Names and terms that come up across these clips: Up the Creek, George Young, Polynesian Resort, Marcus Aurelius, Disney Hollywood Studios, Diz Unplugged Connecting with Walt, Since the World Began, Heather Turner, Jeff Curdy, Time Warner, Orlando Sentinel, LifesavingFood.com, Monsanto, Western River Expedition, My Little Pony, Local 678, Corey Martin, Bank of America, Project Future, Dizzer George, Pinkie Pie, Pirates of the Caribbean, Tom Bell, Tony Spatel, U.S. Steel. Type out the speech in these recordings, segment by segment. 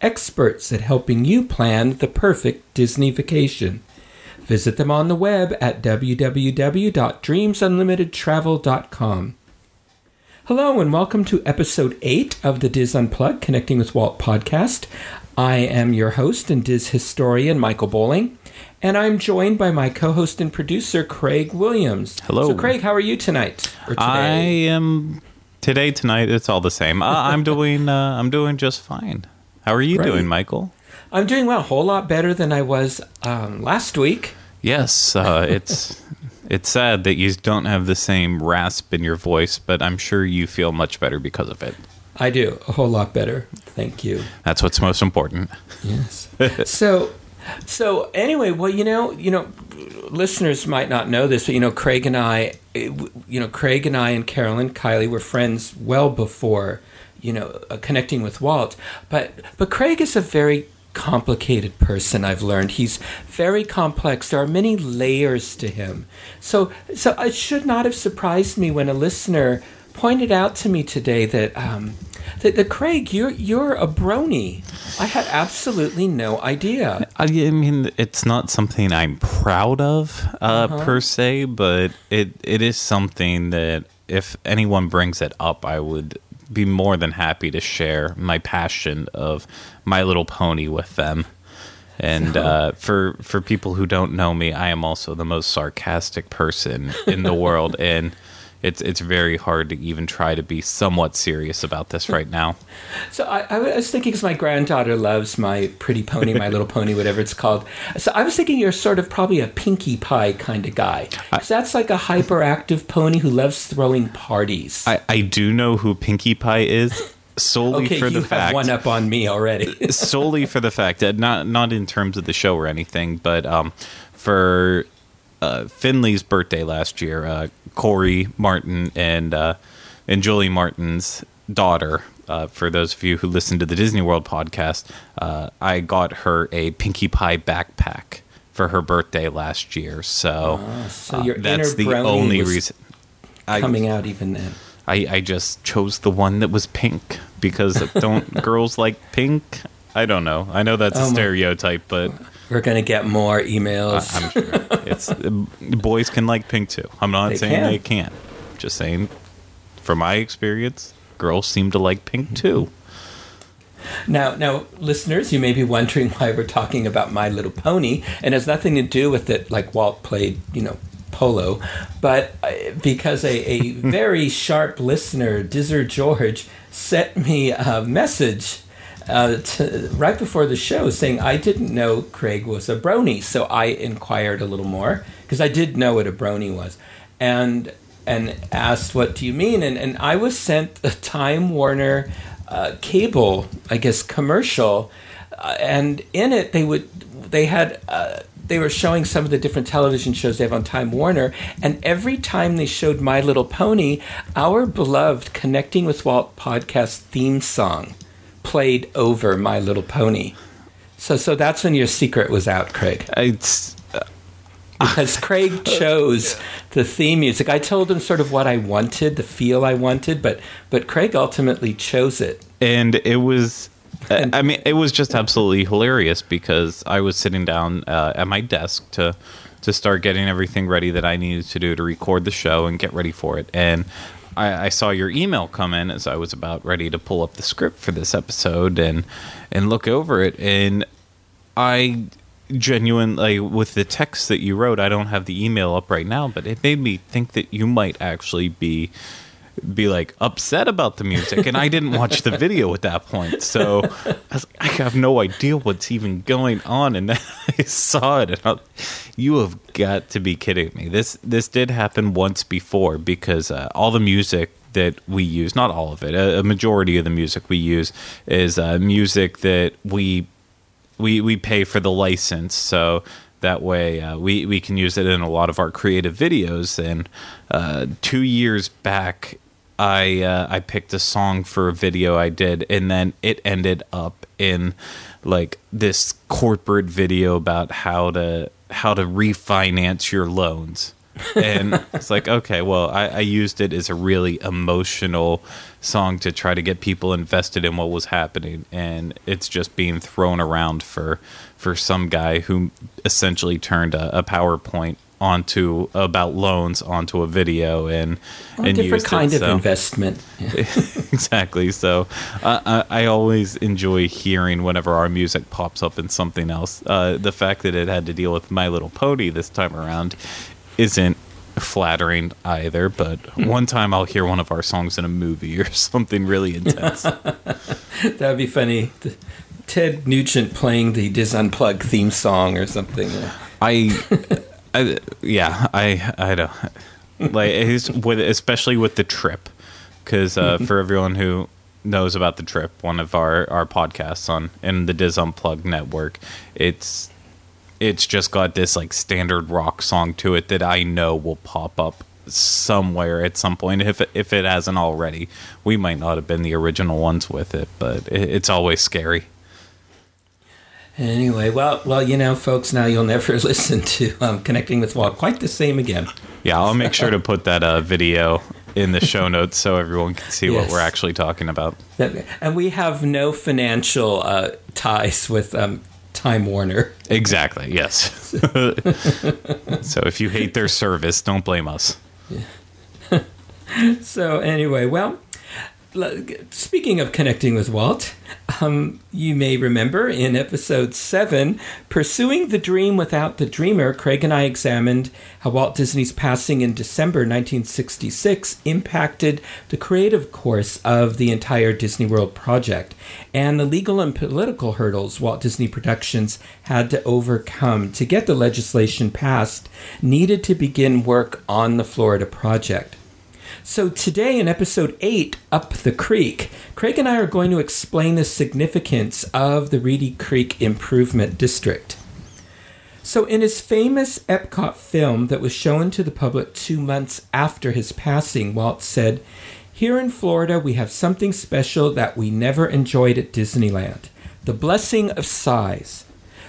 experts at helping you plan the perfect Disney vacation. Visit them on the web at www.dreamsunlimitedtravel.com. Hello and welcome to Episode 8 of the Diz Unplugged Connecting with Walt podcast. I am your host and Diz historian, Michael Bolling, and I'm joined by my co-host and producer, Craig Williams. Hello. So, Craig, how are you tonight? Or today? Today, tonight, it's all the same. I'm doing just fine. How are you doing, Michael? I'm doing well. A whole lot better than I was last week. Yes, it's sad that you don't have the same rasp in your voice, but I'm sure you feel much better because of it. I do. A whole lot better. Thank you. That's what's most important. Yes. So anyway, well, you know, listeners might not know this, but Craig and I and Carolyn Kylie were friends well before, Connecting with Walt. But Craig is a very complicated person, I've learned. He's very complex. There are many layers to him. So it should not have surprised me when a listener pointed out to me today that that Craig, you're a brony. I had absolutely no idea. I mean, it's not something I'm proud of per se, but it is something that if anyone brings it up, I would be more than happy to share my passion of My Little Pony with them. And for people who don't know me, I am also the most sarcastic person in the world, and It's very hard to even try to be somewhat serious about this right now. So I was thinking, because my granddaughter loves My Pretty Pony, My Little Pony, whatever it's called. So I was thinking you're sort of probably a Pinkie Pie kind of guy. Because that's like a hyperactive pony who loves throwing parties. I do know who Pinkie Pie is. Solely for the fact. Okay, you have one up on me already. Solely for the fact that, not in terms of the show or anything, but for Finley's birthday last year, Corey Martin and Julie Martin's daughter, for those of you who listen to the Disney World podcast, I got her a Pinkie Pie backpack for her birthday last year. So your that's the only reason coming out even then. I just chose the one that was pink because don't girls like pink? I don't know. I know that's a stereotype, but we're going to get more emails. I'm sure. Boys can like pink, too. I'm not saying they can't. Just saying, from my experience, girls seem to like pink, too. Now, listeners, you may be wondering why we're talking about My Little Pony, and it has nothing to do with it, like Walt played, polo, but because a very sharp listener, Dizzer George, sent me a message right before the show saying I didn't know Craig was a brony, so I inquired a little more because I did know what a brony was, and asked, what do you mean? And I was sent a Time Warner cable, I guess, commercial, and in it they were showing some of the different television shows they have on Time Warner, and every time they showed My Little Pony, our beloved Connecting with Walt podcast theme song played over My Little Pony. So that's when your secret was out, Craig. Because Craig chose the theme music. I told him sort of what I wanted, the feel I wanted, but Craig ultimately chose it. And it was, it was just absolutely hilarious because I was sitting down at my desk to start getting everything ready that I needed to do to record the show and get ready for it. And I saw your email come in as I was about ready to pull up the script for this episode and look over it. And I genuinely, with the text that you wrote, I don't have the email up right now, but it made me think that you might actually be like upset about the music. And I didn't watch the video at that point. So I have no idea what's even going on. And then I saw it. And you have got to be kidding me. This did happen once before because all the music that we use, not all of it, a majority of the music we use is music that we we pay for the license, so that way we can use it in a lot of our creative videos. And 2 years back, I picked a song for a video I did, and then it ended up in like this corporate video about how to refinance your loans. And it's like, okay, well, I used it as a really emotional song to try to get people invested in what was happening, and it's just being thrown around for some guy who essentially turned a PowerPoint onto about loans onto a video and different kind of investment. Exactly. So I always enjoy hearing whenever our music pops up in something else. The fact that it had to deal with My Little Pony this time around isn't flattering either, but one time I'll hear one of our songs in a movie or something really intense. That would be funny. Ted Nugent playing the Diz Unplugged theme song or something. I don't like, especially with the trip, because for everyone who knows about the trip, one of our podcasts in the Diz Unplugged network, it's just got this like standard rock song to it that I know will pop up somewhere at some point if it hasn't already. We might not have been the original ones with it, but it's always scary. Anyway, well, you know, folks, now you'll never listen to Connecting with Walt quite the same again. Yeah, I'll make sure to put that video in the show notes so everyone can see what we're actually talking about. And we have no financial ties with Time Warner. Exactly, yes. So if you hate their service, don't blame us. Yeah. So anyway, well, speaking of Connecting with Walt, you may remember in episode 7, Pursuing the Dream Without the Dreamer, Craig and I examined how Walt Disney's passing in December 1966 impacted the creative course of the entire Disney World project and the legal and political hurdles Walt Disney Productions had to overcome to get the legislation passed needed to begin work on the Florida project. So today in episode 8, Up the Creek, Craig and I are going to explain the significance of the Reedy Creek Improvement District. So in his famous Epcot film that was shown to the public 2 months after his passing, Walt said, "Here in Florida, we have something special that we never enjoyed at Disneyland, the blessing of size.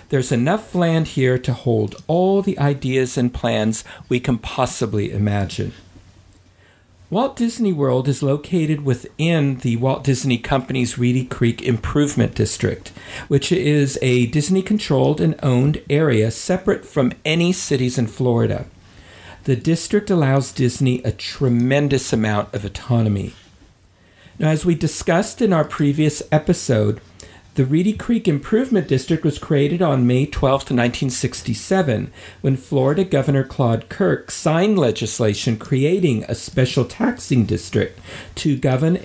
There's enough land here to hold all the ideas and plans we can possibly imagine." Walt Disney World is located within the Walt Disney Company's Reedy Creek Improvement District, which is a Disney-controlled and owned area separate from any cities in Florida. The district allows Disney a tremendous amount of autonomy. Now, as we discussed in our previous episode, the Reedy Creek Improvement District was created on May 12, 1967, when Florida Governor Claude Kirk signed legislation creating a special taxing district to govern a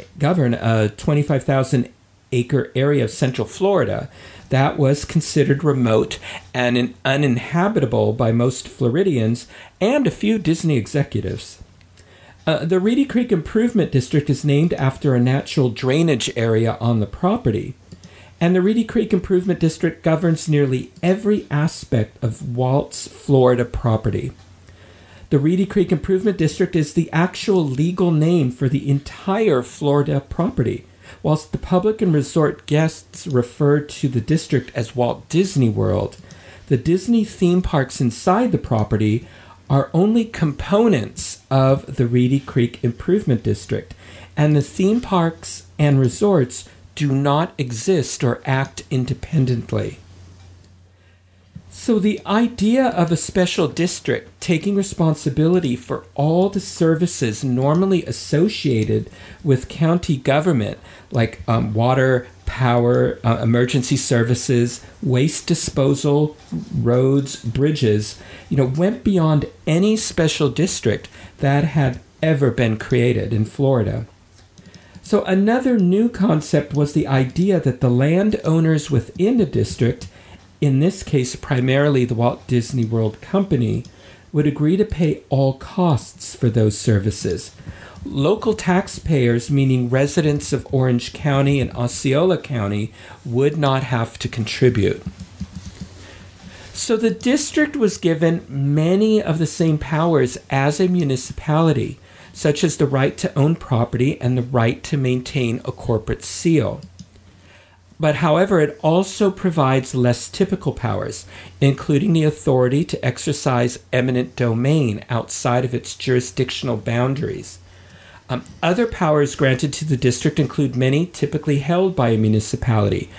25,000-acre area of central Florida that was considered remote and uninhabitable by most Floridians and a few Disney executives. The Reedy Creek Improvement District is named after a natural drainage area on the property. And the Reedy Creek Improvement District governs nearly every aspect of Walt's Florida property. The Reedy Creek Improvement District is the actual legal name for the entire Florida property, whilst the public and resort guests refer to the district as Walt Disney World. The Disney theme parks inside the property are only components of the Reedy Creek Improvement District, and the theme parks and resorts do not exist or act independently. So the idea of a special district taking responsibility for all the services normally associated with county government, like water, power, emergency services, waste disposal, roads, bridges, went beyond any special district that had ever been created in Florida. So another new concept was the idea that the landowners within the district, in this case primarily the Walt Disney World Company, would agree to pay all costs for those services. Local taxpayers, meaning residents of Orange County and Osceola County, would not have to contribute. So the district was given many of the same powers as a municipality, such as the right to own property and the right to maintain a corporate seal. But however, it also provides less typical powers, including the authority to exercise eminent domain outside of its jurisdictional boundaries. Other powers granted to the district include many typically held by a municipality,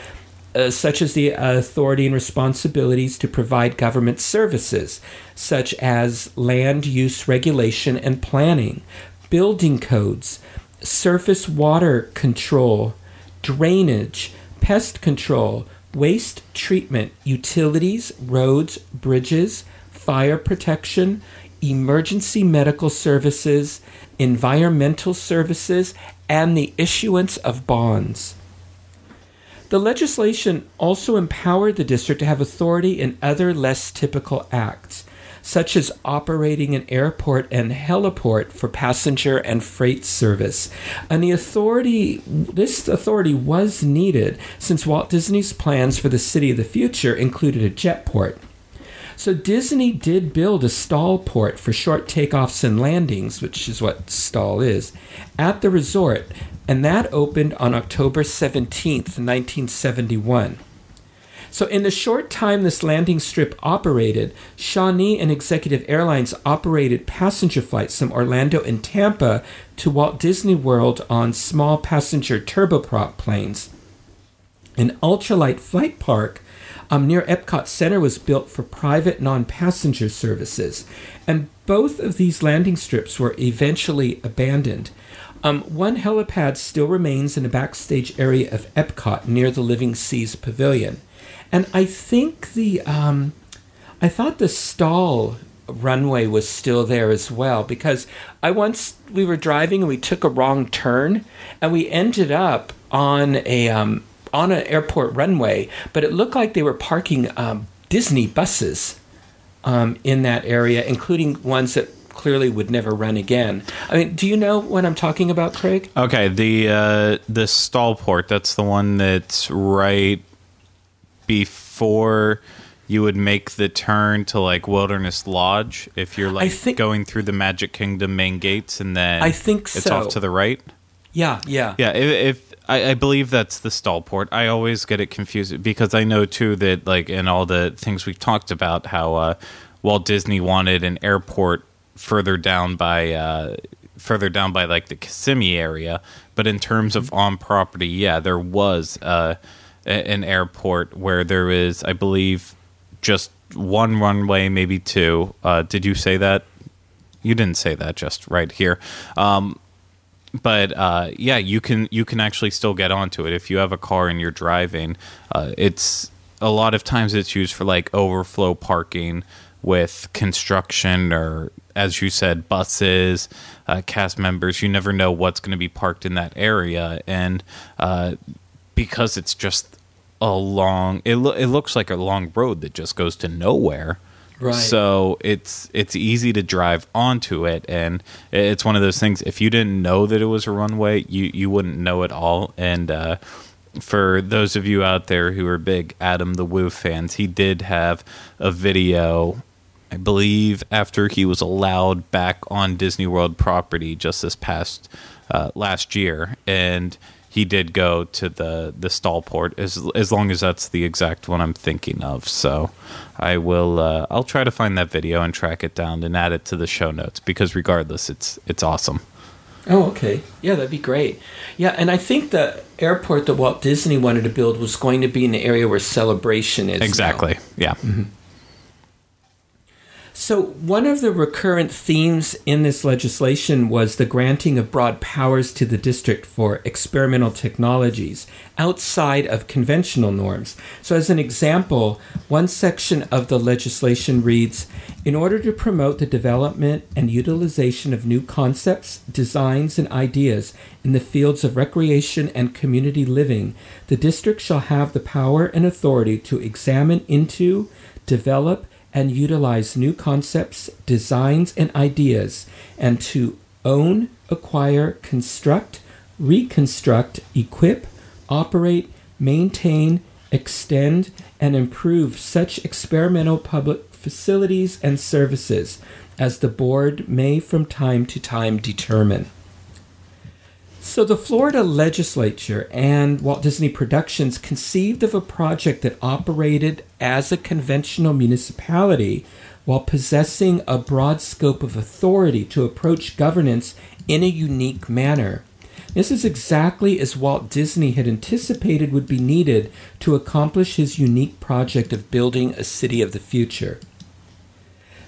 such as the authority and responsibilities to provide government services, such as land use regulation and planning, building codes, surface water control, drainage, pest control, waste treatment, utilities, roads, bridges, fire protection, emergency medical services, environmental services, and the issuance of bonds. The legislation also empowered the district to have authority in other less typical acts, such as operating an airport and heliport for passenger and freight service. And this authority was needed since Walt Disney's plans for the city of the future included a jet port. So Disney did build a stall port for short takeoffs and landings, which is what stall is, at the resort, and that opened on October 17th, 1971. So in the short time this landing strip operated, Shawnee and Executive Airlines operated passenger flights from Orlando and Tampa to Walt Disney World on small passenger turboprop planes. An ultralight flight park near Epcot Center was built for private non-passenger services, and both of these landing strips were eventually abandoned. One helipad still remains in the backstage area of Epcot near the Living Seas Pavilion. And I think I thought the stall runway was still there as well, because we were driving and we took a wrong turn and we ended up on an airport runway, but it looked like they were parking Disney buses in that area, including ones that clearly would never run again. I mean, do you know what I'm talking about, Craig? Okay, the stall port, that's the one that's right before you would make the turn to like Wilderness Lodge, if you're going through the Magic Kingdom main gates, and then I think it's off to the right. Yeah. If I believe that's the stall port. I always get it confused because I know too that like in all the things we've talked about, how Walt Disney wanted an airport further down by like the Kissimmee area, but in terms of on property, yeah, there was an airport where there is, I believe, just one runway, maybe two. Did you say that? You didn't say that just right here. But yeah, you can actually still get onto it if you have a car and you're driving. It's a lot of times it's used for like overflow parking with construction or, as you said, buses, cast members. You never know what's going to be parked in that area, and because it's just a long, it looks like a long road that just goes to nowhere. Right. So it's easy to drive onto it, and it's one of those things. If you didn't know that it was a runway, you wouldn't know at all. And for those of you out there who are big Adam the Woo fans, he did have a video, I believe, after he was allowed back on Disney World property just this past last year, and he did go to the stall port, as long as that's the exact one I'm thinking of. So I will I'll try to find that video and track it down and add it to the show notes, because regardless, it's awesome. Oh, okay. Yeah, that'd be great. Yeah, and I think the airport that Walt Disney wanted to build was going to be in the area where Celebration is. Exactly. Now. Yeah. Mm-hmm. So one of the recurrent themes in this legislation was the granting of broad powers to the district for experimental technologies outside of conventional norms. So as an example, one section of the legislation reads, "In order to promote the development and utilization of new concepts, designs, and ideas in the fields of recreation and community living, the district shall have the power and authority to examine into, develop, and utilize new concepts, designs, and ideas, and to own, acquire, construct, reconstruct, equip, operate, maintain, extend, and improve such experimental public facilities and services as the board may from time to time determine. So the Florida legislature and Walt Disney Productions conceived of a project that operated as a conventional municipality while possessing a broad scope of authority to approach governance in a unique manner. This is exactly as Walt Disney had anticipated would be needed to accomplish his unique project of building a city of the future.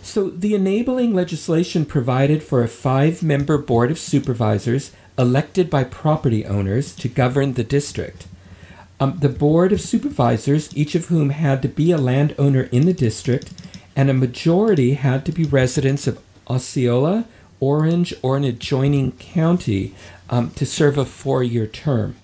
So the enabling legislation provided for a 5-member board of supervisors elected by property owners to govern the district. The board of supervisors, each of whom had to be a landowner in the district, and a majority had to be residents of Osceola, Orange, or an adjoining county to serve a 4-year term.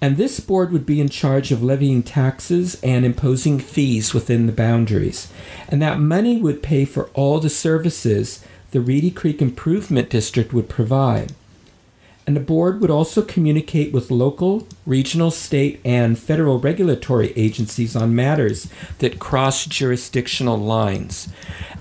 And this board would be in charge of levying taxes and imposing fees within the boundaries. And that money would pay for all the services the Reedy Creek Improvement District would provide. And the board would also communicate with local, regional, state, and federal regulatory agencies on matters that cross jurisdictional lines.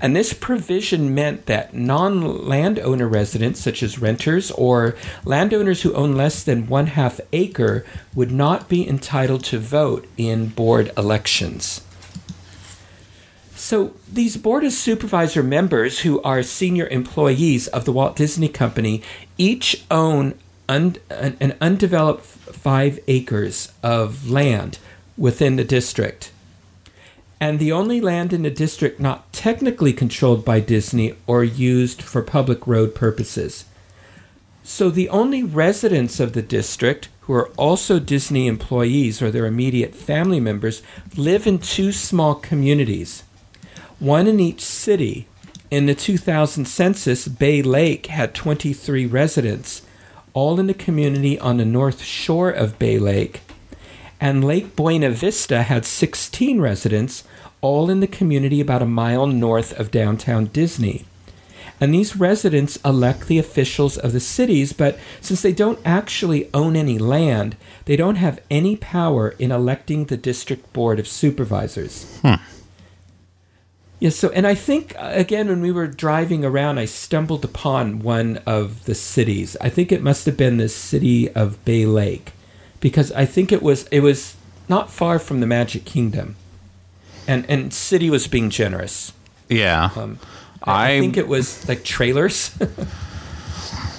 And this provision meant that non-landowner residents, such as renters or landowners who own less than 1/2 acre, would not be entitled to vote in board elections. So these Board of Supervisor members, who are senior employees of the Walt Disney Company, each own an undeveloped 5 acres of land within the district. And the only land in the district not technically controlled by Disney or used for public road purposes. So the only residents of the district who are also Disney employees or their immediate family members live in 2 small communities. One in each city. In the 2000 census, Bay Lake had 23 residents, all in the community on the north shore of Bay Lake. And Lake Buena Vista had 16 residents, all in the community about a mile north of downtown Disney. And these residents elect the officials of the cities, but since they don't actually own any land, they don't have any power in electing the district board of supervisors. Yes, so, and I think, again, when we were driving around, I stumbled upon one of the cities. I think it must have been the city of Bay Lake, because I think it was not far from the Magic Kingdom, and city was being generous. Yeah. I think it was like trailers.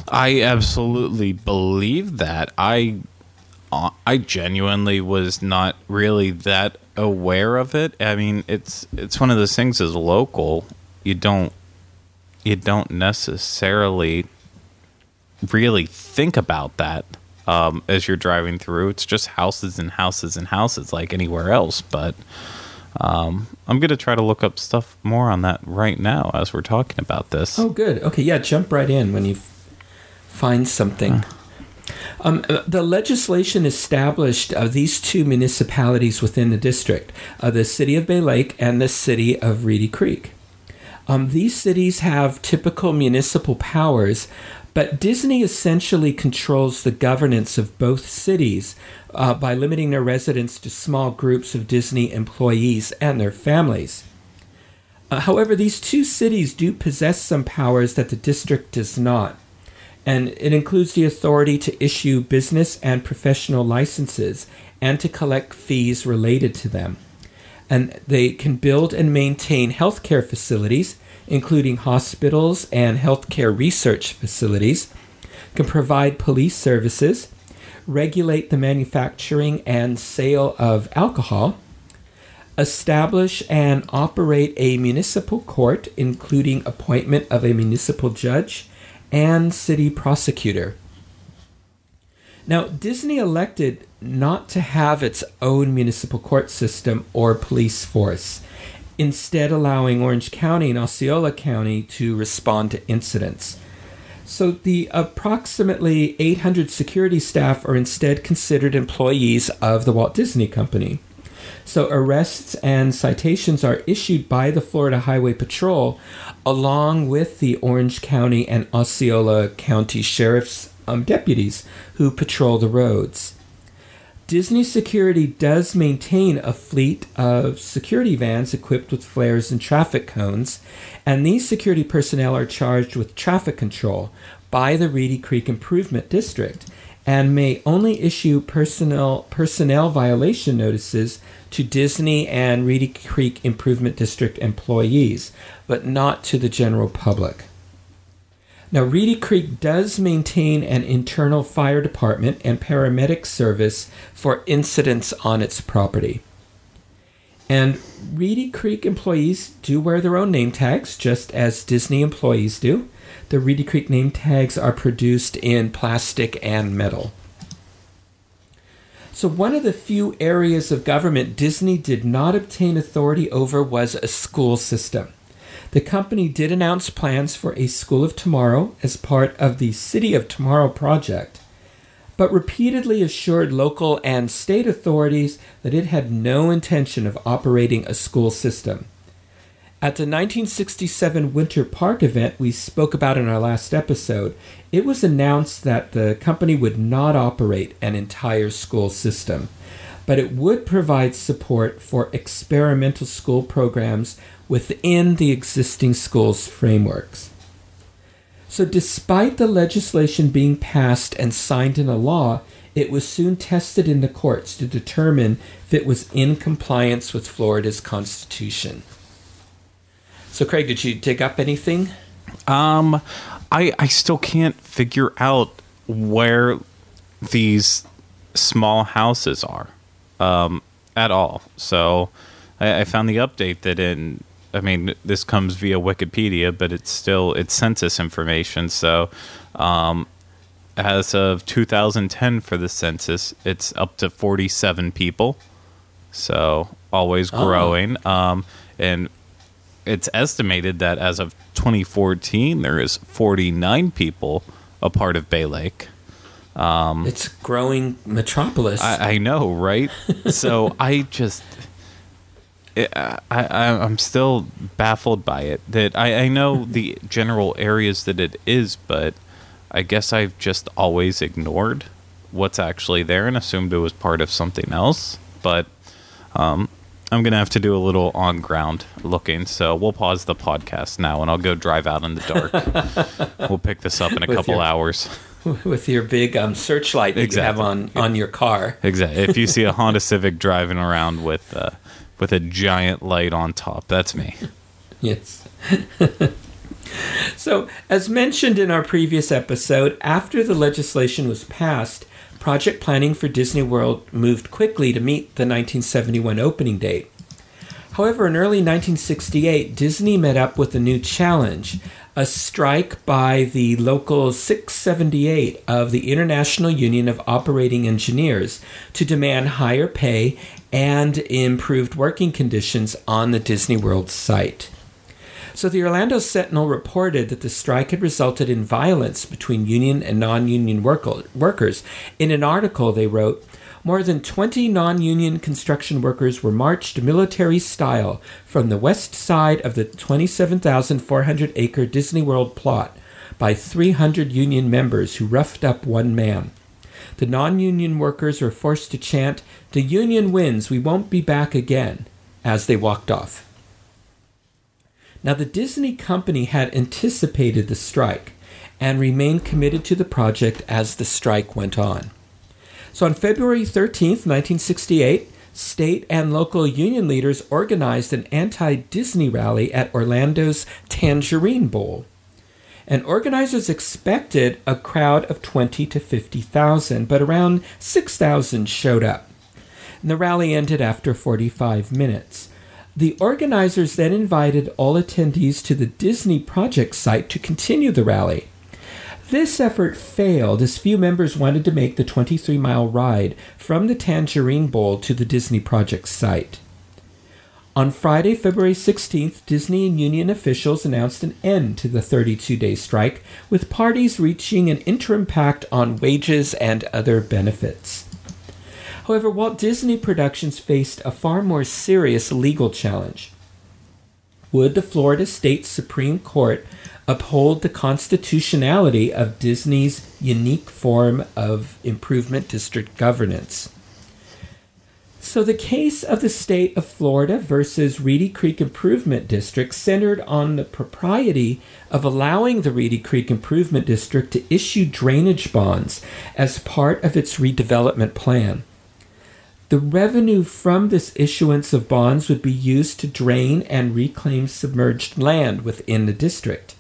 I absolutely believe that. I genuinely was not really that aware of it. I mean, it's one of those things as local, you don't necessarily really think about that as you're driving through. It's just houses and houses and houses like anywhere else. But I'm going to try to look up stuff more on that right now as we're talking about this. Oh, good. Okay, yeah, jump right in when you find something. The legislation established these 2 municipalities within the district, the city of Bay Lake and the city of Reedy Creek. These cities have typical municipal powers, but Disney essentially controls the governance of both cities by limiting their residents to small groups of Disney employees and their families. However, these 2 cities do possess some powers that the district does not. And it includes the authority to issue business and professional licenses and to collect fees related to them. And they can build and maintain healthcare facilities, including hospitals and healthcare research facilities, can provide police services, regulate the manufacturing and sale of alcohol, establish and operate a municipal court, including appointment of a municipal judge, and city prosecutor. Now, Disney elected not to have its own municipal court system or police force, instead allowing Orange County and Osceola County to respond to incidents. So the approximately 800 security staff are instead considered employees of the Walt Disney Company. So arrests and citations are issued by the Florida Highway Patrol along with the Orange County and Osceola County Sheriff's deputies who patrol the roads. Disney security does maintain a fleet of security vans equipped with flares and traffic cones, and these security personnel are charged with traffic control by the Reedy Creek Improvement District and may only issue personnel violation notices to Disney and Reedy Creek Improvement District employees, but not to the general public. Now, Reedy Creek does maintain an internal fire department and paramedic service for incidents on its property. And Reedy Creek employees do wear their own name tags, just as Disney employees do. The Reedy Creek name tags are produced in plastic and metal. So one of the few areas of government Disney did not obtain authority over was a school system. The company did announce plans for a School of Tomorrow as part of the City of Tomorrow project, but repeatedly assured local and state authorities that it had no intention of operating a school system. At the 1967 Winter Park event we spoke about in our last episode, it was announced that the company would not operate an entire school system, but it would provide support for experimental school programs within the existing schools' frameworks. So despite the legislation being passed and signed into law, it was soon tested in the courts to determine if it was in compliance with Florida's Constitution. So Craig, did you dig up anything? I still can't figure out where these small houses are at all. So I found the update that this comes via Wikipedia, but it's census information. So as of 2010 for the census, it's up to 47 people. So always growing. And it's estimated that as of 2014, there is 49 people a part of Bay Lake. It's a growing metropolis. I know, right? So I'm still baffled by it. That I know the general areas that it is, but I guess I've just always ignored what's actually there and assumed it was part of something else. But I'm going to have to do a little on-ground looking, so we'll pause the podcast now, and I'll go drive out in the dark. We'll pick this up in a couple hours. With your big searchlight that you have on your car. Exactly. If you see a Honda Civic driving around with a giant light on top, that's me. Yes. So, as mentioned in our previous episode, after the legislation was passed, project planning for Disney World moved quickly to meet the 1971 opening date. However, in early 1968, Disney met up with a new challenge, a strike by the Local 678 of the International Union of Operating Engineers to demand higher pay and improved working conditions on the Disney World site. So the Orlando Sentinel reported that the strike had resulted in violence between union and non-union workers. In an article, they wrote, "More than 20 non-union construction workers were marched military style from the west side of the 27,400-acre Disney World plot by 300 union members who roughed up one man. The non-union workers were forced to chant, 'The union wins, we won't be back again,' as they walked off." Now, the Disney company had anticipated the strike and remained committed to the project as the strike went on. So on February 13th, 1968, state and local union leaders organized an anti-Disney rally at Orlando's Tangerine Bowl. And organizers expected a crowd of 20,000 to 50,000, but around 6,000 showed up. And the rally ended after 45 minutes. The organizers then invited all attendees to the Disney project site to continue the rally. This effort failed as few members wanted to make the 23-mile ride from the Tangerine Bowl to the Disney project site. On Friday, February 16th, Disney and union officials announced an end to the 32-day strike, with parties reaching an interim pact on wages and other benefits. However, Walt Disney Productions faced a far more serious legal challenge. Would the Florida State Supreme Court uphold the constitutionality of Disney's unique form of improvement district governance? So the case of the state of Florida versus Reedy Creek Improvement District centered on the propriety of allowing the Reedy Creek Improvement District to issue drainage bonds as part of its redevelopment plan. The revenue from this issuance of bonds would be used to drain and reclaim submerged land within the district.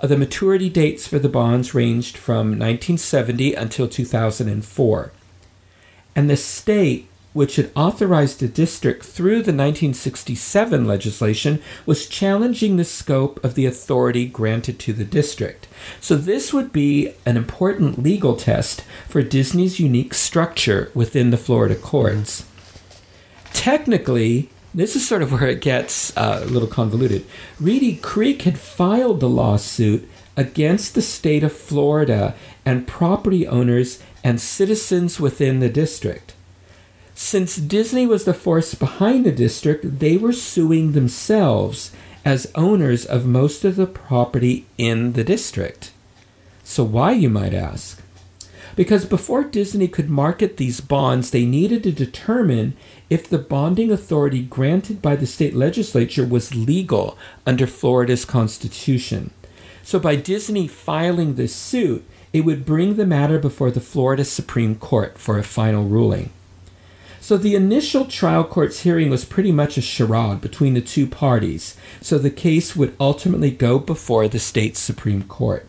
The maturity dates for the bonds ranged from 1970 until 2004. And the state, which had authorized the district through the 1967 legislation, was challenging the scope of the authority granted to the district. So this would be an important legal test for Disney's unique structure within the Florida courts. Technically, this is sort of where it gets a little convoluted. Reedy Creek had filed the lawsuit against the state of Florida and property owners and citizens within the district. Since Disney was the force behind the district, they were suing themselves as owners of most of the property in the district. So why, you might ask? Because before Disney could market these bonds, they needed to determine if the bonding authority granted by the state legislature was legal under Florida's constitution. So by Disney filing this suit, it would bring the matter before the Florida Supreme Court for a final ruling. So the initial trial court's hearing was pretty much a charade between the two parties, so the case would ultimately go before the state Supreme Court.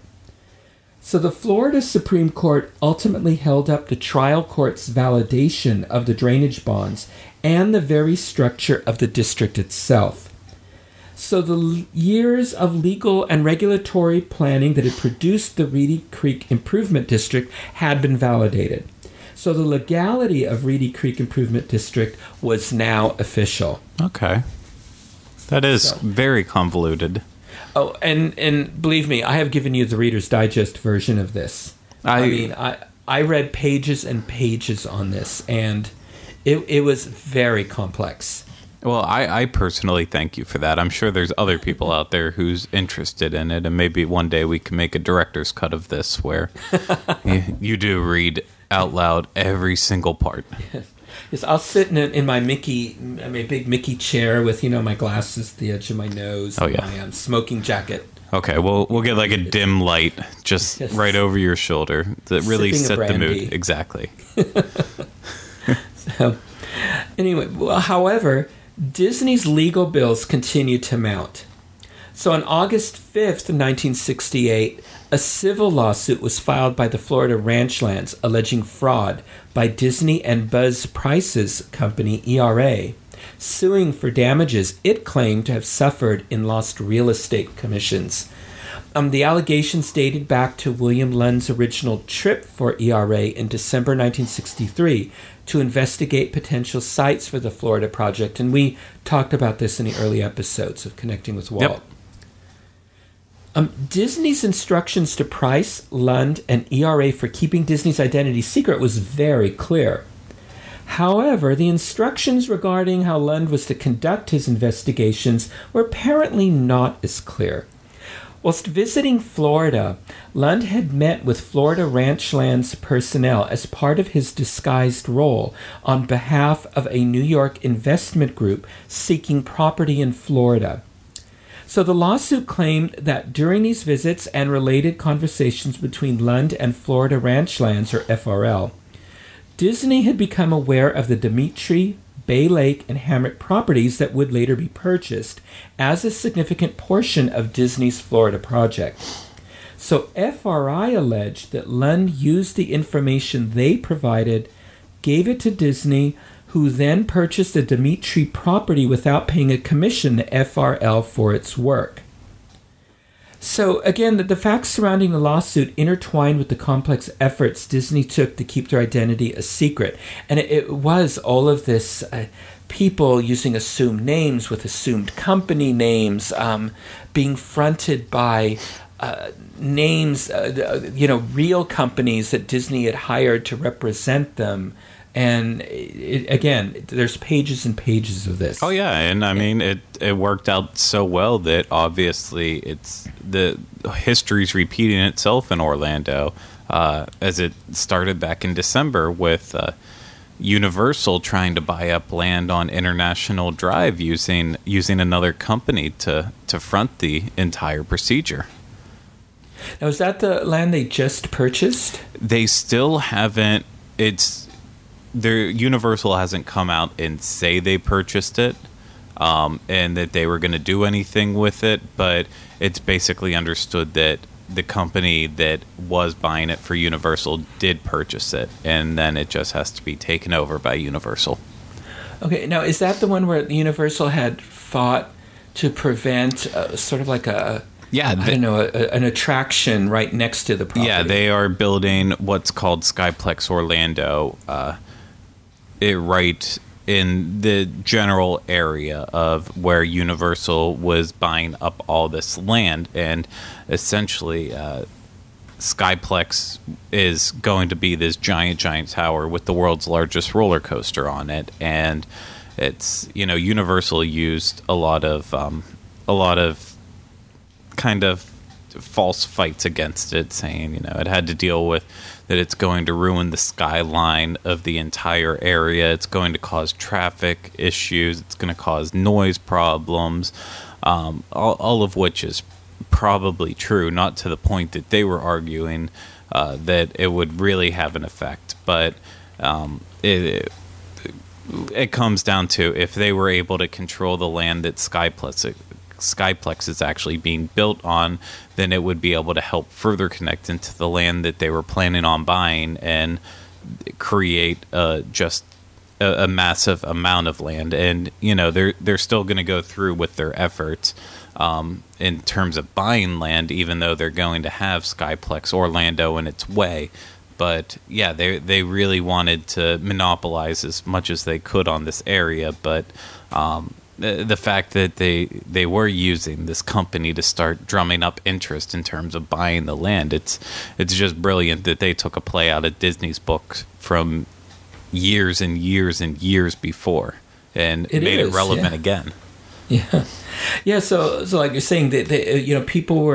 So the Florida Supreme Court ultimately held up the trial court's validation of the drainage bonds and the very structure of the district itself. So the years of legal and regulatory planning that had produced the Reedy Creek Improvement District had been validated. So the legality of Reedy Creek Improvement District was now official. Okay. That is very convoluted. Oh, and believe me, I have given you the Reader's Digest version of this. I mean, I read pages and pages on this, and it was very complex. Well, I personally thank you for that. I'm sure there's other people out there who's interested in it, and maybe one day we can make a director's cut of this where you do read out loud every single part. Yes, I'll sit in my big Mickey chair with, you know, my glasses at the edge of my nose. Oh, yeah. And my smoking jacket. Okay, we'll get like a dim light just right over your shoulder that really set the mood. Exactly. So, anyway, however, Disney's legal bills continued to mount. So on August 5th, 1968, a civil lawsuit was filed by the Florida Ranchlands alleging fraud by Disney and Buzz Price's company, ERA, suing for damages it claimed to have suffered in lost real estate commissions. The allegations dated back to William Lund's original trip for ERA in December 1963 to investigate potential sites for the Florida project, and we talked about this in the early episodes of Connecting with Walt. Yep. Disney's instructions to Price, Lund, and ERA for keeping Disney's identity secret was very clear. However, the instructions regarding how Lund was to conduct his investigations were apparently not as clear. Whilst visiting Florida, Lund had met with Florida Ranchlands personnel as part of his disguised role on behalf of a New York investment group seeking property in Florida. So the lawsuit claimed that during these visits and related conversations between Lund and Florida Ranchlands, or FRL, Disney had become aware of the Dimitri, Bay Lake, and Hammock properties that would later be purchased as a significant portion of Disney's Florida project. So FRI alleged that Lund used the information they provided, gave it to Disney, who then purchased the Dimitri property without paying a commission to FRL for its work. So again, the facts surrounding the lawsuit intertwined with the complex efforts Disney took to keep their identity a secret. And it was all of this people using assumed names with assumed company names, being fronted by names, real companies that Disney had hired to represent them. And again, there's pages and pages of this. Oh yeah, and I mean, it worked out so well that obviously the history's repeating itself in Orlando, as it started back in December with Universal trying to buy up land on International Drive using another company to front the entire procedure. Now, is that the land they just purchased? They still haven't. Universal hasn't come out and say they purchased it, and that they were going to do anything with it. But it's basically understood that the company that was buying it for Universal did purchase it, and then it just has to be taken over by Universal. Okay, now is that the one where Universal had fought to prevent sort of like a... Yeah, an attraction right next to the property. Yeah, they are building what's called Skyplex Orlando, right in the general area of where Universal was buying up all this land. And essentially, Skyplex is going to be this giant, giant tower with the world's largest roller coaster on it. And it's, Universal used a lot of kind of false fights against it, saying it had to deal with that it's going to ruin the skyline of the entire area, it's going to cause traffic issues, it's going to cause noise problems, all of which is probably true, not to the point that they were arguing that it would really have an effect, but it comes down to if they were able to control the land that Skyplex is actually being built on, then it would be able to help further connect into the land that they were planning on buying and create just a massive amount of land. And they're still going to go through with their efforts in terms of buying land, even though they're going to have Skyplex Orlando in its way. But yeah, they really wanted to monopolize as much as they could on this area, but the fact that they were using this company to start drumming up interest in terms of buying the land, it's just brilliant that they took a play out of Disney's book from years and years and years before and made it relevant again. Yeah. Yeah, so like you're saying, that people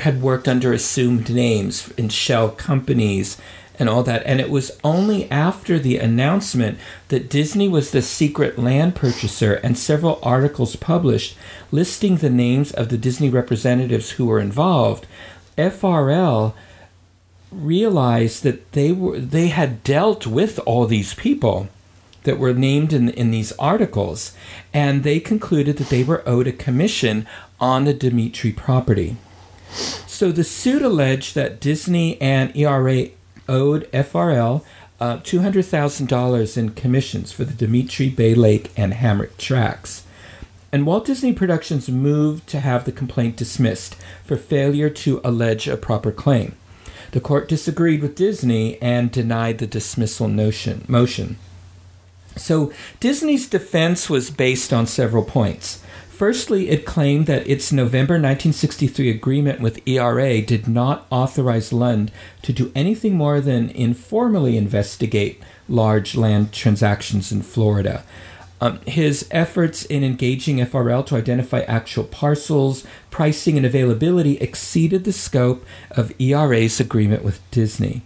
had worked under assumed names in shell companies and all that. And it was only after the announcement that Disney was the secret land purchaser and several articles published listing the names of the Disney representatives who were involved, FRL realized that they had dealt with all these people that were named in these articles, and they concluded that they were owed a commission on the Dimitri property. So the suit alleged that Disney and ERA owed FRL $200,000 in commissions for the Dimitri Bay Lake and Hammock tracks. And Walt Disney Productions moved to have the complaint dismissed for failure to allege a proper claim. The court disagreed with Disney and denied the dismissal motion. So Disney's defense was based on several points. Firstly, it claimed that its November 1963 agreement with ERA did not authorize Lund to do anything more than informally investigate large land transactions in Florida. His efforts in engaging FRL to identify actual parcels, pricing, and availability exceeded the scope of ERA's agreement with Disney.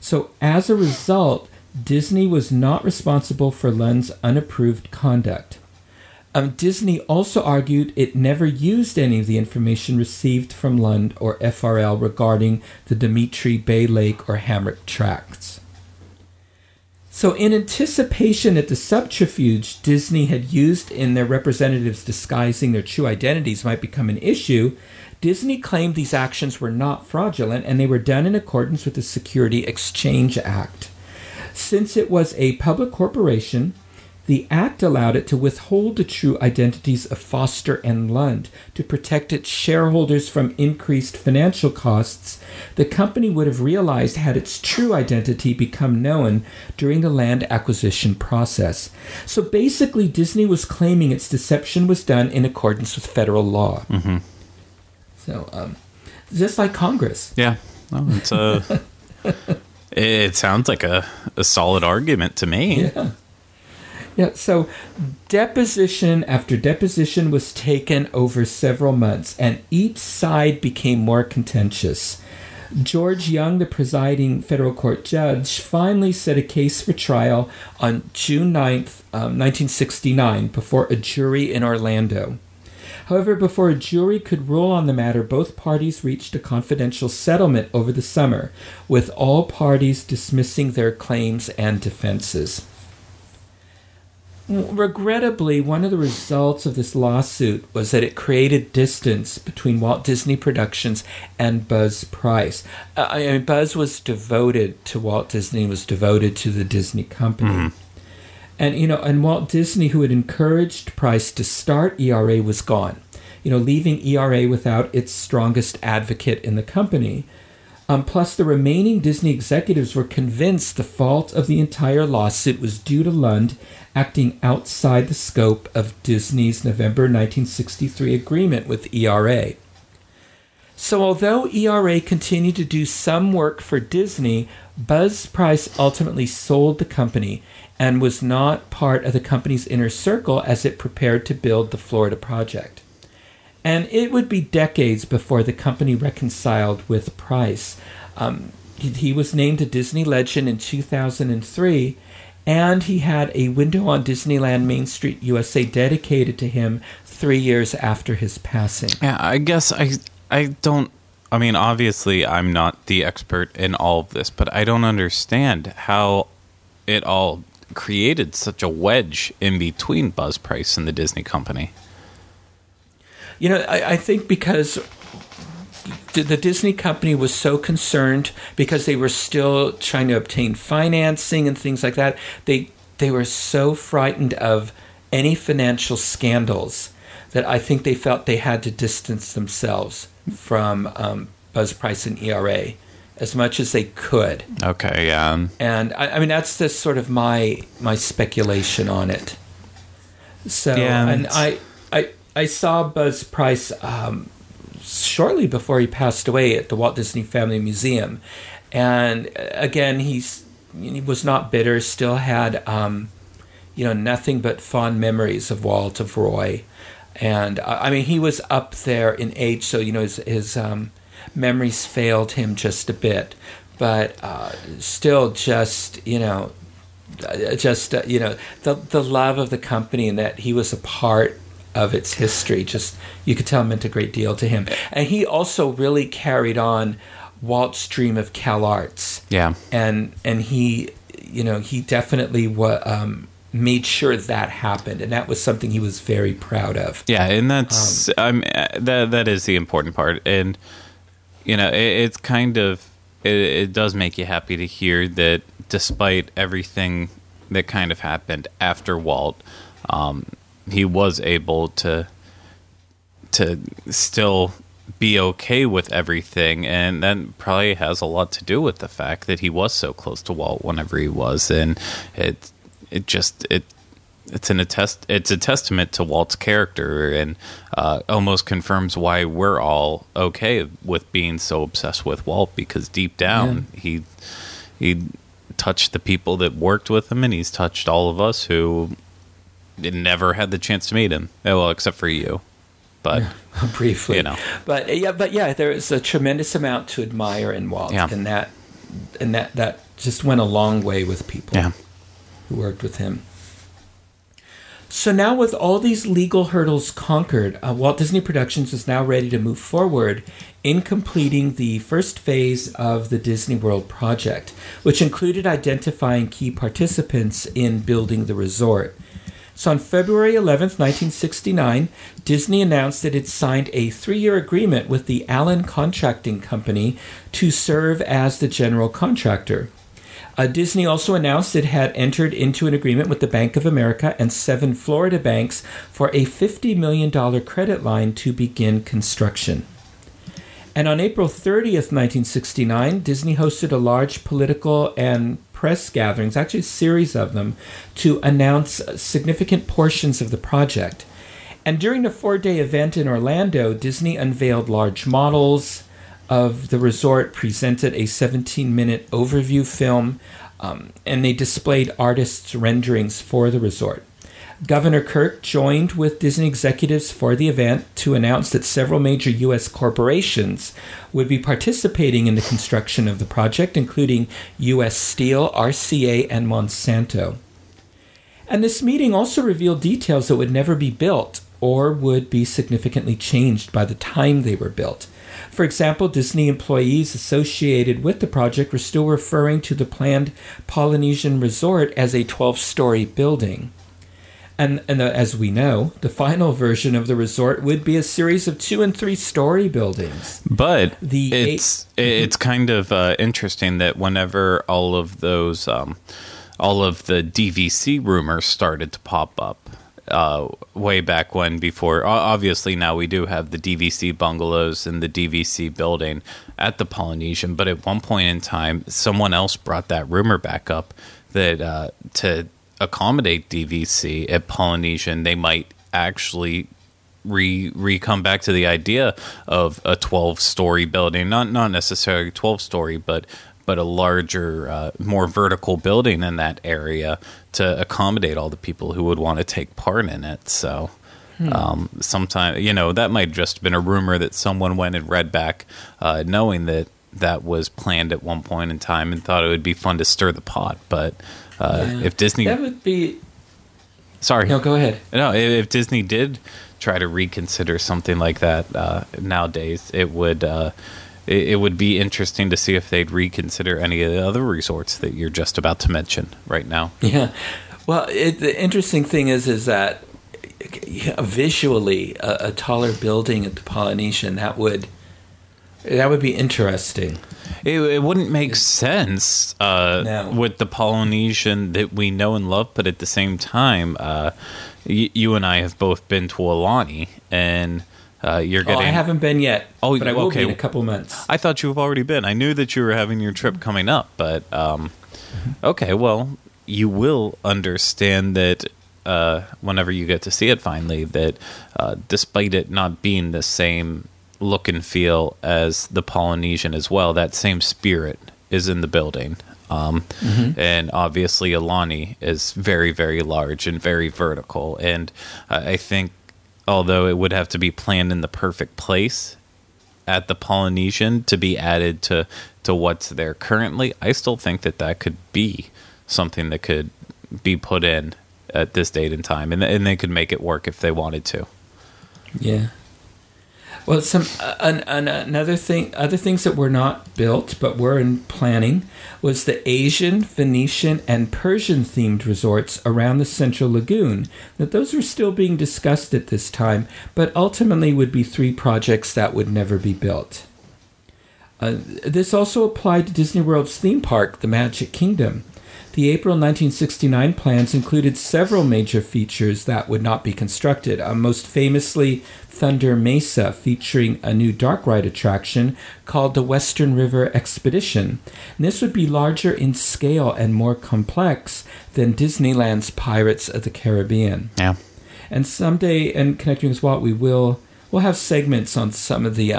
So as a result, Disney was not responsible for Lund's unapproved conduct. Disney also argued it never used any of the information received from Lund or FRL regarding the Dimitri Bay Lake or Hammock tracts. So in anticipation that the subterfuge Disney had used in their representatives disguising their true identities might become an issue, Disney claimed these actions were not fraudulent and they were done in accordance with the Security Exchange Act. Since it was a public corporation, the act allowed it to withhold the true identities of Foster and Lund to protect its shareholders from increased financial costs the company would have realized had its true identity become known during the land acquisition process. So basically, Disney was claiming its deception was done in accordance with federal law. Mm-hmm. So, just like Congress. Yeah. Well, it sounds like a solid argument to me. Yeah. Yeah, so deposition after deposition was taken over several months, and each side became more contentious. George Young, the presiding federal court judge, finally set a case for trial on June 9th, 1969, before a jury in Orlando. However, before a jury could rule on the matter, both parties reached a confidential settlement over the summer, with all parties dismissing their claims and defenses. Regrettably, one of the results of this lawsuit was that it created distance between Walt Disney Productions and Buzz Price. Buzz was devoted to Walt Disney, was devoted to the Disney company. Mm-hmm. And, and Walt Disney, who had encouraged Price to start ERA, was gone, leaving ERA without its strongest advocate in the company. Plus, the remaining Disney executives were convinced the fault of the entire lawsuit was due to Lund acting outside the scope of Disney's November 1963 agreement with ERA. So although ERA continued to do some work for Disney, Buzz Price ultimately sold the company and was not part of the company's inner circle as it prepared to build the Florida project. And it would be decades before the company reconciled with Price. He was named a Disney legend in 2003, and he had a window on Disneyland Main Street USA dedicated to him 3 years after his passing. Yeah, I guess obviously I'm not the expert in all of this, but I don't understand how it all created such a wedge in between Buzz Price and the Disney company. I think because the Disney company was so concerned, because they were still trying to obtain financing and things like that, they were so frightened of any financial scandals that I think they felt they had to distance themselves from Buzz Price and ERA as much as they could. Okay, yeah. And I mean that's just sort of my speculation on it. So yeah, and I saw Buzz Price shortly before he passed away at the Walt Disney Family Museum. And again, he was not bitter, still had, nothing but fond memories of Walt, of Roy. And he was up there in age, so, his memories failed him just a bit. But still just, the love of the company and that he was a part of its history, just you could tell meant a great deal to him. And he also really carried on Walt's dream of Cal Arts. Yeah, and he definitely made sure that happened, and that was something he was very proud of. Yeah, and that's that is the important part, and it's kind of it does make you happy to hear that despite everything that kind of happened after Walt. He was able to still be okay with everything, and that probably has a lot to do with the fact that he was so close to Walt whenever he was, and it's a testament to Walt's character, and almost confirms why we're all okay with being so obsessed with Walt, because deep down he touched the people that worked with him, and he's touched all of us who never had the chance to meet him. Well, except for you, but briefly, But there is a tremendous amount to admire in Walt, and that just went a long way with people who worked with him. So now, with all these legal hurdles conquered, Walt Disney Productions is now ready to move forward in completing the first phase of the Disney World project, which included identifying key participants in building the resort. So on February 11th, 1969, Disney announced that it signed a 3-year agreement with the Allen Contracting Company to serve as the general contractor. Disney also announced it had entered into an agreement with the Bank of America and 7 Florida banks for a $50 million credit line to begin construction. And on April 30th, 1969, Disney hosted a large political and press gatherings, actually a series of them, to announce significant portions of the project. And during the 4-day event in Orlando, Disney unveiled large models of the resort, presented a 17-minute overview film, and they displayed artists' renderings for the resort. Governor Kirk joined with Disney executives for the event to announce that several major U.S. corporations would be participating in the construction of the project, including U.S. Steel, RCA, and Monsanto. And this meeting also revealed details that would never be built or would be significantly changed by the time they were built. For example, Disney employees associated with the project were still referring to the planned Polynesian Resort as a 12-story building. And as we know, the final version of the resort would be a series of 2- and 3-story buildings. But it's kind of interesting that whenever all of those, all of the DVC rumors started to pop up, way back when, before, obviously now we do have the DVC bungalows and the DVC building at the Polynesian, but at one point in time, someone else brought that rumor back up that to accommodate DVC at Polynesian, they might actually come back to the idea of a 12-story building, not necessarily 12-story, but a larger, more vertical building in that area to accommodate all the people who would want to take part in it. So sometimes, you know, that might just have been a rumor that someone went and read back, knowing that that was planned at one point in time and thought it would be fun to stir the pot. But if Disney... That would be... Sorry. No, go ahead. No, if Disney did try to reconsider something like that nowadays, it would be interesting to see if they'd reconsider any of the other resorts that you're just about to mention right now. Yeah. Well, the interesting thing is that visually a taller building at the Polynesian, that would be interesting. It wouldn't make sense with the Polynesian that we know and love, but at the same time, you and I have both been to Alani, and... you're getting... Oh, I haven't been yet. Oh, but I will be in a couple months. I thought you've already been. I knew that you were having your trip coming up, but okay. Well, you will understand that whenever you get to see it finally, that despite it not being the same look and feel as the Polynesian as well, that same spirit is in the building. And obviously, Alani is very, very large and very vertical, and I think. Although it would have to be planned in the perfect place at the Polynesian to be added to what's there currently, I still think that could be something that could be put in at this date and time, and they could make it work if they wanted to. Yeah. Well, other things that were not built but were in planning was the Asian, Venetian, and Persian-themed resorts around the Central Lagoon. That those were still being discussed at this time, but ultimately would be three projects that would never be built. This also applied to Disney World's theme park, the Magic Kingdom. The April 1969 plans included several major features that would not be constructed, most famously Thunder Mesa, featuring a new dark ride attraction called the Western River Expedition. And this would be larger in scale and more complex than Disneyland's Pirates of the Caribbean. Yeah. And someday in Connecting with Walt, we'll have segments on some of the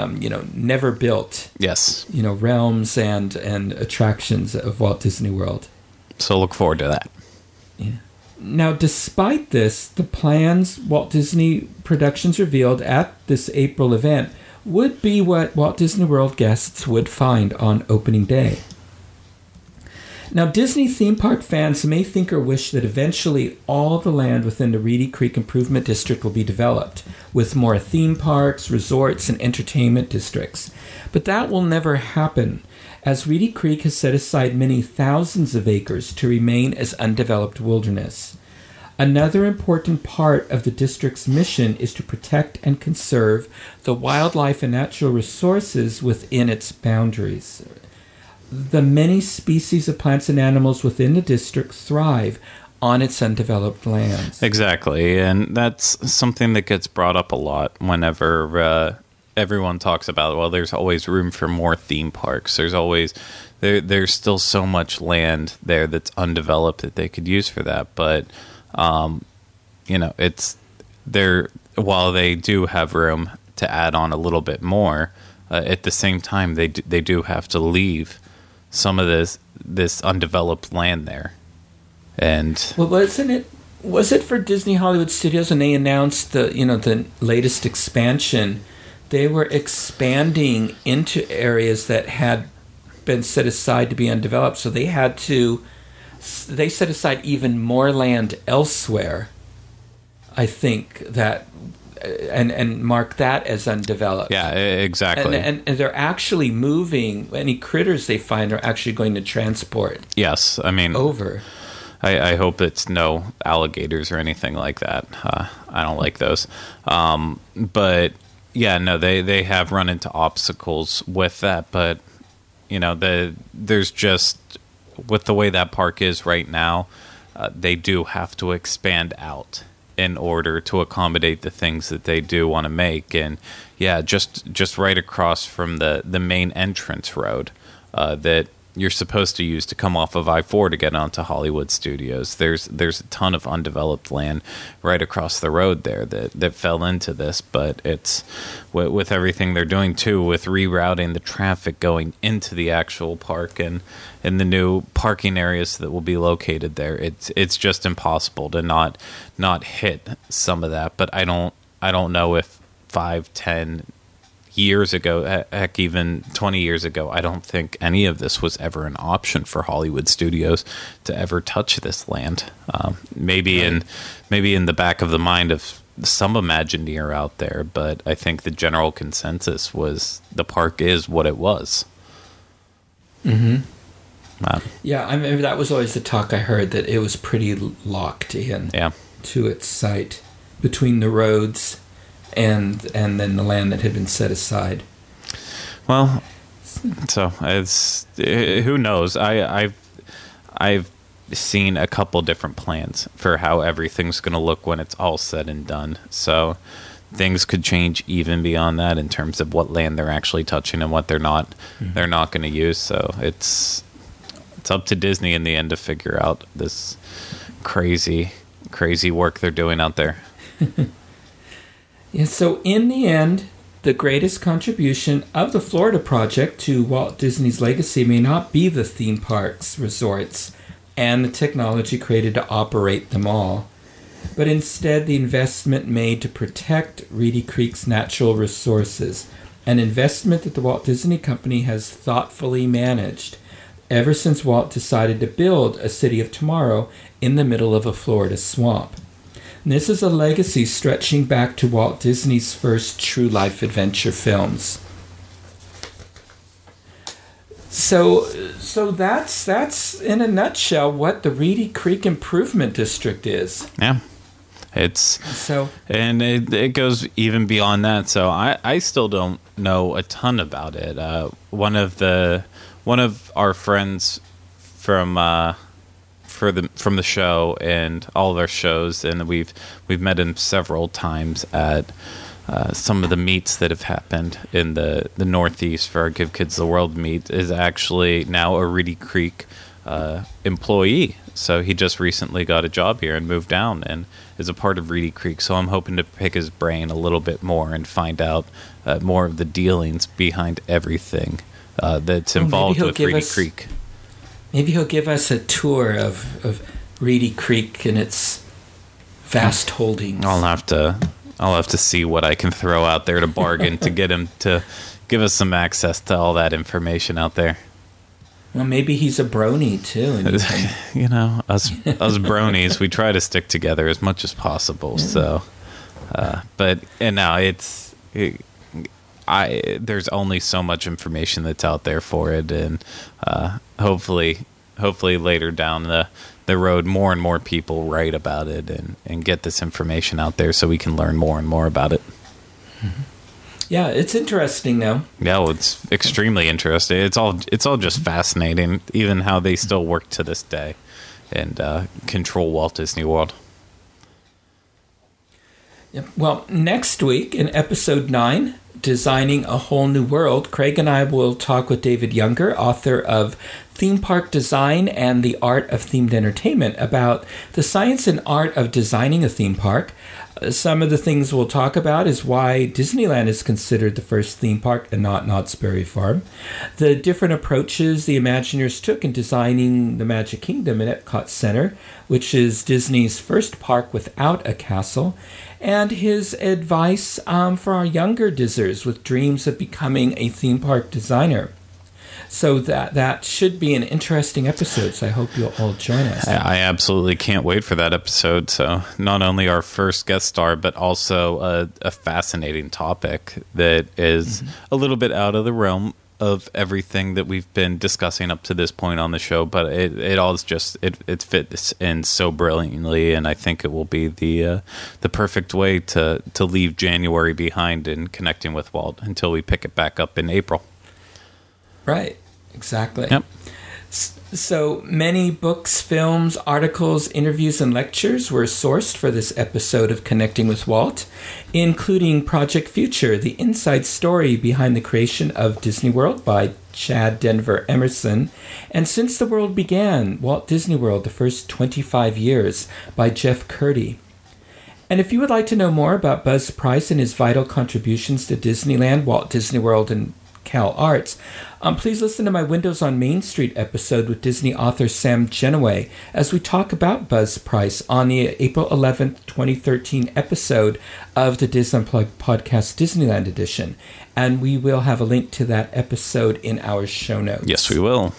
never built realms and attractions of Walt Disney World. So look forward to that. Yeah. Now, despite this, the plans Walt Disney Productions revealed at this April event would be what Walt Disney World guests would find on opening day. Now, Disney theme park fans may think or wish that eventually all the land within the Reedy Creek Improvement District will be developed, with more theme parks, resorts, and entertainment districts. But that will never happen, as Reedy Creek has set aside many thousands of acres to remain as undeveloped wilderness. Another important part of the district's mission is to protect and conserve the wildlife and natural resources within its boundaries. The many species of plants and animals within the district thrive on its undeveloped lands. Exactly, and that's something that gets brought up a lot whenever... everyone talks about, well, there's always room for more theme parks. There's always, there's still so much land there that's undeveloped that they could use for that. But, it's there, while they do have room to add on a little bit more, at the same time, they do have to leave some of this undeveloped land there. And well, isn't it was it for Disney Hollywood Studios when they announced the, you know, the latest expansion? They were expanding into areas that had been set aside to be undeveloped, so they had to, they set aside even more land elsewhere, I think, that and mark that as undeveloped. Yeah, exactly. And they're actually moving, any critters they find are actually going to transport. Yes, I mean, over. I hope it's no alligators or anything like that. I don't like those. But yeah, no, they have run into obstacles with that. But you know, there's just, with the way that park is right now, they do have to expand out in order to accommodate the things that they do want to make. And yeah, just right across from the main entrance road that you're supposed to use to come off of I-4 to get onto Hollywood Studios, there's a ton of undeveloped land right across the road there that fell into this. But it's with everything they're doing too, with rerouting the traffic going into the actual park and the new parking areas that will be located there, it's just impossible to not hit some of that. But I don't know if 5, 10 years ago, heck, even 20 years ago, I don't think any of this was ever an option for Hollywood Studios to ever touch this land. Maybe in the back of the mind of some Imagineer out there, but I think the general consensus was the park is what it was. Mm-hmm. Yeah, I mean, that was always the talk I heard, that it was pretty locked in to its site between the roads and then the land that had been set aside. Well, so who knows? I've seen a couple different plans for how everything's going to look when it's all said and done. So things could change even beyond that in terms of what land they're actually touching and what they're not. Mm-hmm. They're not going to use. So it's up to Disney in the end to figure out this crazy work they're doing out there. Yeah, so in the end, the greatest contribution of the Florida project to Walt Disney's legacy may not be the theme parks, resorts, and the technology created to operate them all, but instead the investment made to protect Reedy Creek's natural resources, an investment that the Walt Disney Company has thoughtfully managed ever since Walt decided to build a city of tomorrow in the middle of a Florida swamp. This is a legacy stretching back to Walt Disney's first true life adventure films. So that's in a nutshell what the Reedy Creek Improvement District is. Yeah. It goes even beyond that. So I still don't know a ton about it. One of our friends from the show and all of our shows, and we've met him several times at some of the meets that have happened in the Northeast for our Give Kids the World meet, is actually now a Reedy Creek employee. So he just recently got a job here and moved down and is a part of Reedy Creek. So I'm hoping to pick his brain a little bit more and find out more of the dealings behind everything that's involved with Reedy Creek. Maybe he'll give us a tour of Reedy Creek and its vast holdings. I'll have to see what I can throw out there to bargain to get him to give us some access to all that information out there. Well, maybe he's a brony too. You know, us bronies, we try to stick together as much as possible. Yeah. So, there's only so much information that's out there for it, and hopefully later down the road, more and more people write about it and get this information out there so we can learn more and more about it. Mm-hmm. Yeah, it's interesting though. Yeah, well, it's extremely interesting. It's all just fascinating, even how they still work to this day and control Walt Disney World. Well, next week in episode 9, Designing a Whole New World, Craig and I will talk with David Younger, author of Theme Park Design and the Art of Themed Entertainment, about the science and art of designing a theme park, Some of the things we'll talk about is why Disneyland is considered the first theme park and not Knott's Berry Farm, the different approaches the Imagineers took in designing the Magic Kingdom at Epcot Center, which is Disney's first park without a castle, and his advice for our younger Dizzers with dreams of becoming a theme park designer. So that should be an interesting episode, so I hope you'll all join us. I absolutely can't wait for that episode. So not only our first guest star, but also a fascinating topic that is a little bit out of the realm of everything that we've been discussing up to this point on the show. But it all is just, it fits in so brilliantly, and I think it will be the perfect way to leave January behind in Connecting with Walt until we pick it back up in April. Right, exactly. Yep. So many books, films, articles, interviews, and lectures were sourced for this episode of Connecting with Walt, including Project Future, the inside story behind the creation of Disney World by Chad Denver Emerson, and Since the World Began, Walt Disney World, the First 25 Years by Jeff Curdy. And if you would like to know more about Buzz Price and his vital contributions to Disneyland, Walt Disney World, and Cal Arts, please listen to my Windows on Main Street episode with Disney author Sam Genoway as we talk about Buzz Price on the April 11th, 2013 episode of the Diz Unplugged podcast Disneyland edition. And we will have a link to that episode in our show notes. Yes, we will.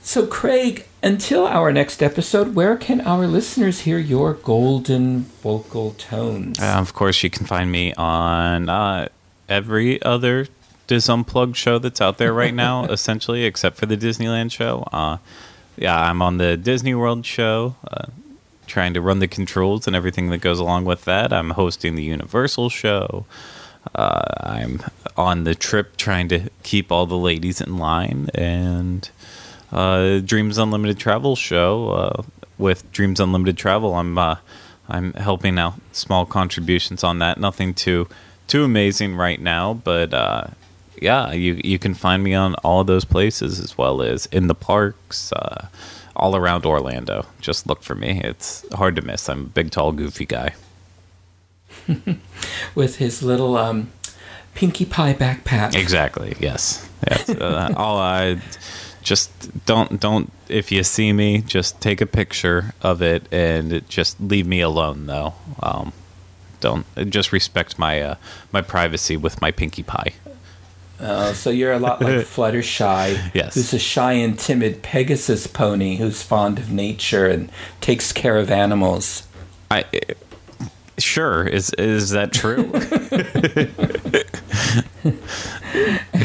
So, Craig, until our next episode, where can our listeners hear your golden vocal tones? Of course, you can find me on every other Diz Unplugged show that's out there right now, essentially, except for the Disneyland show. I'm on the Disney World show, trying to run the controls and everything that goes along with that. I'm hosting the Universal show. I'm on the trip trying to keep all the ladies in line, and Dreams Unlimited Travel show. With Dreams Unlimited Travel, I'm helping out small contributions on that. Nothing too amazing right now, but yeah, you can find me on all those places, as well as in the parks, all around Orlando. Just look for me. It's hard to miss. I'm a big, tall, goofy guy. With his little Pinkie Pie backpack. Exactly, yes. Just don't, if you see me, just take a picture of it and just leave me alone, though. Don't, just respect my privacy with my Pinkie Pie. So you're a lot like Fluttershy, yes, who's a shy and timid Pegasus pony who's fond of nature and takes care of animals. Sure, is that true?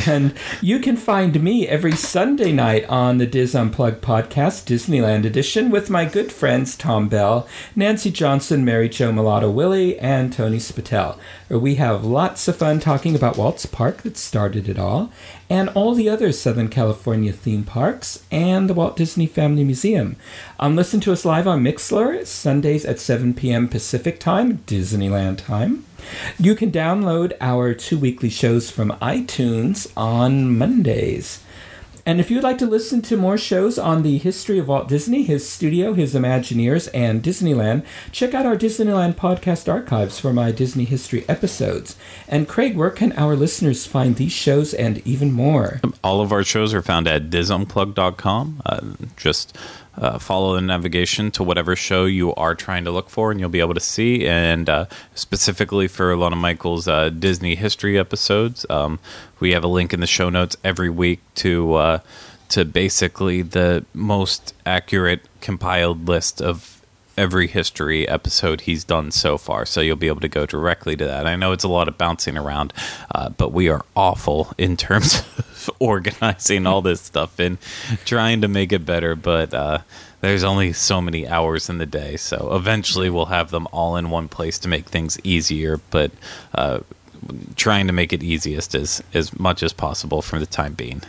And you can find me every Sunday night on the Diz Unplugged podcast, Disneyland edition, with my good friends Tom Bell, Nancy Johnson, Mary Jo Mulatto-Willie, and Tony Spatel, where we have lots of fun talking about Walt's Park that started it all, and all the other Southern California theme parks, and the Walt Disney Family Museum. Listen to us live on Mixlr, Sundays at 7 p.m. Pacific time, Disneyland time. You can download our 2 weekly shows from iTunes on Mondays. And if you'd like to listen to more shows on the history of Walt Disney, his studio, his Imagineers, and Disneyland, check out our Disneyland podcast archives for my Disney history episodes. And Craig, where can our listeners find these shows and even more? All of our shows are found at DizUnplugged.com. Follow the navigation to whatever show you are trying to look for, and you'll be able to see. And specifically for Lana Michael's Disney history episodes, we have a link in the show notes every week to basically the most accurate compiled list of every history episode he's done so far. So you'll be able to go directly to that. I know it's a lot of bouncing around, but we are awful in terms of organizing all this stuff and trying to make it better. But there's only so many hours in the day. So eventually we'll have them all in one place to make things easier. But trying to make it easiest as much as possible for the time being.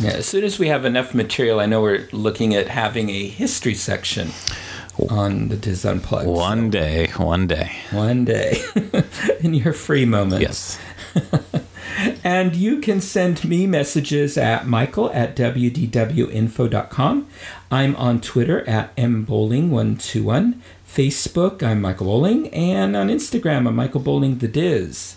Yeah, as soon as we have enough material, I know we're looking at having a history section on the Diz Unplugged. One day. In your free moments. Yes. And you can send me messages at michael@wdwinfo.com. I'm on Twitter at mbolling121. Facebook, I'm Michael Bolling, and on Instagram, I'm Michael Bolling the Diz.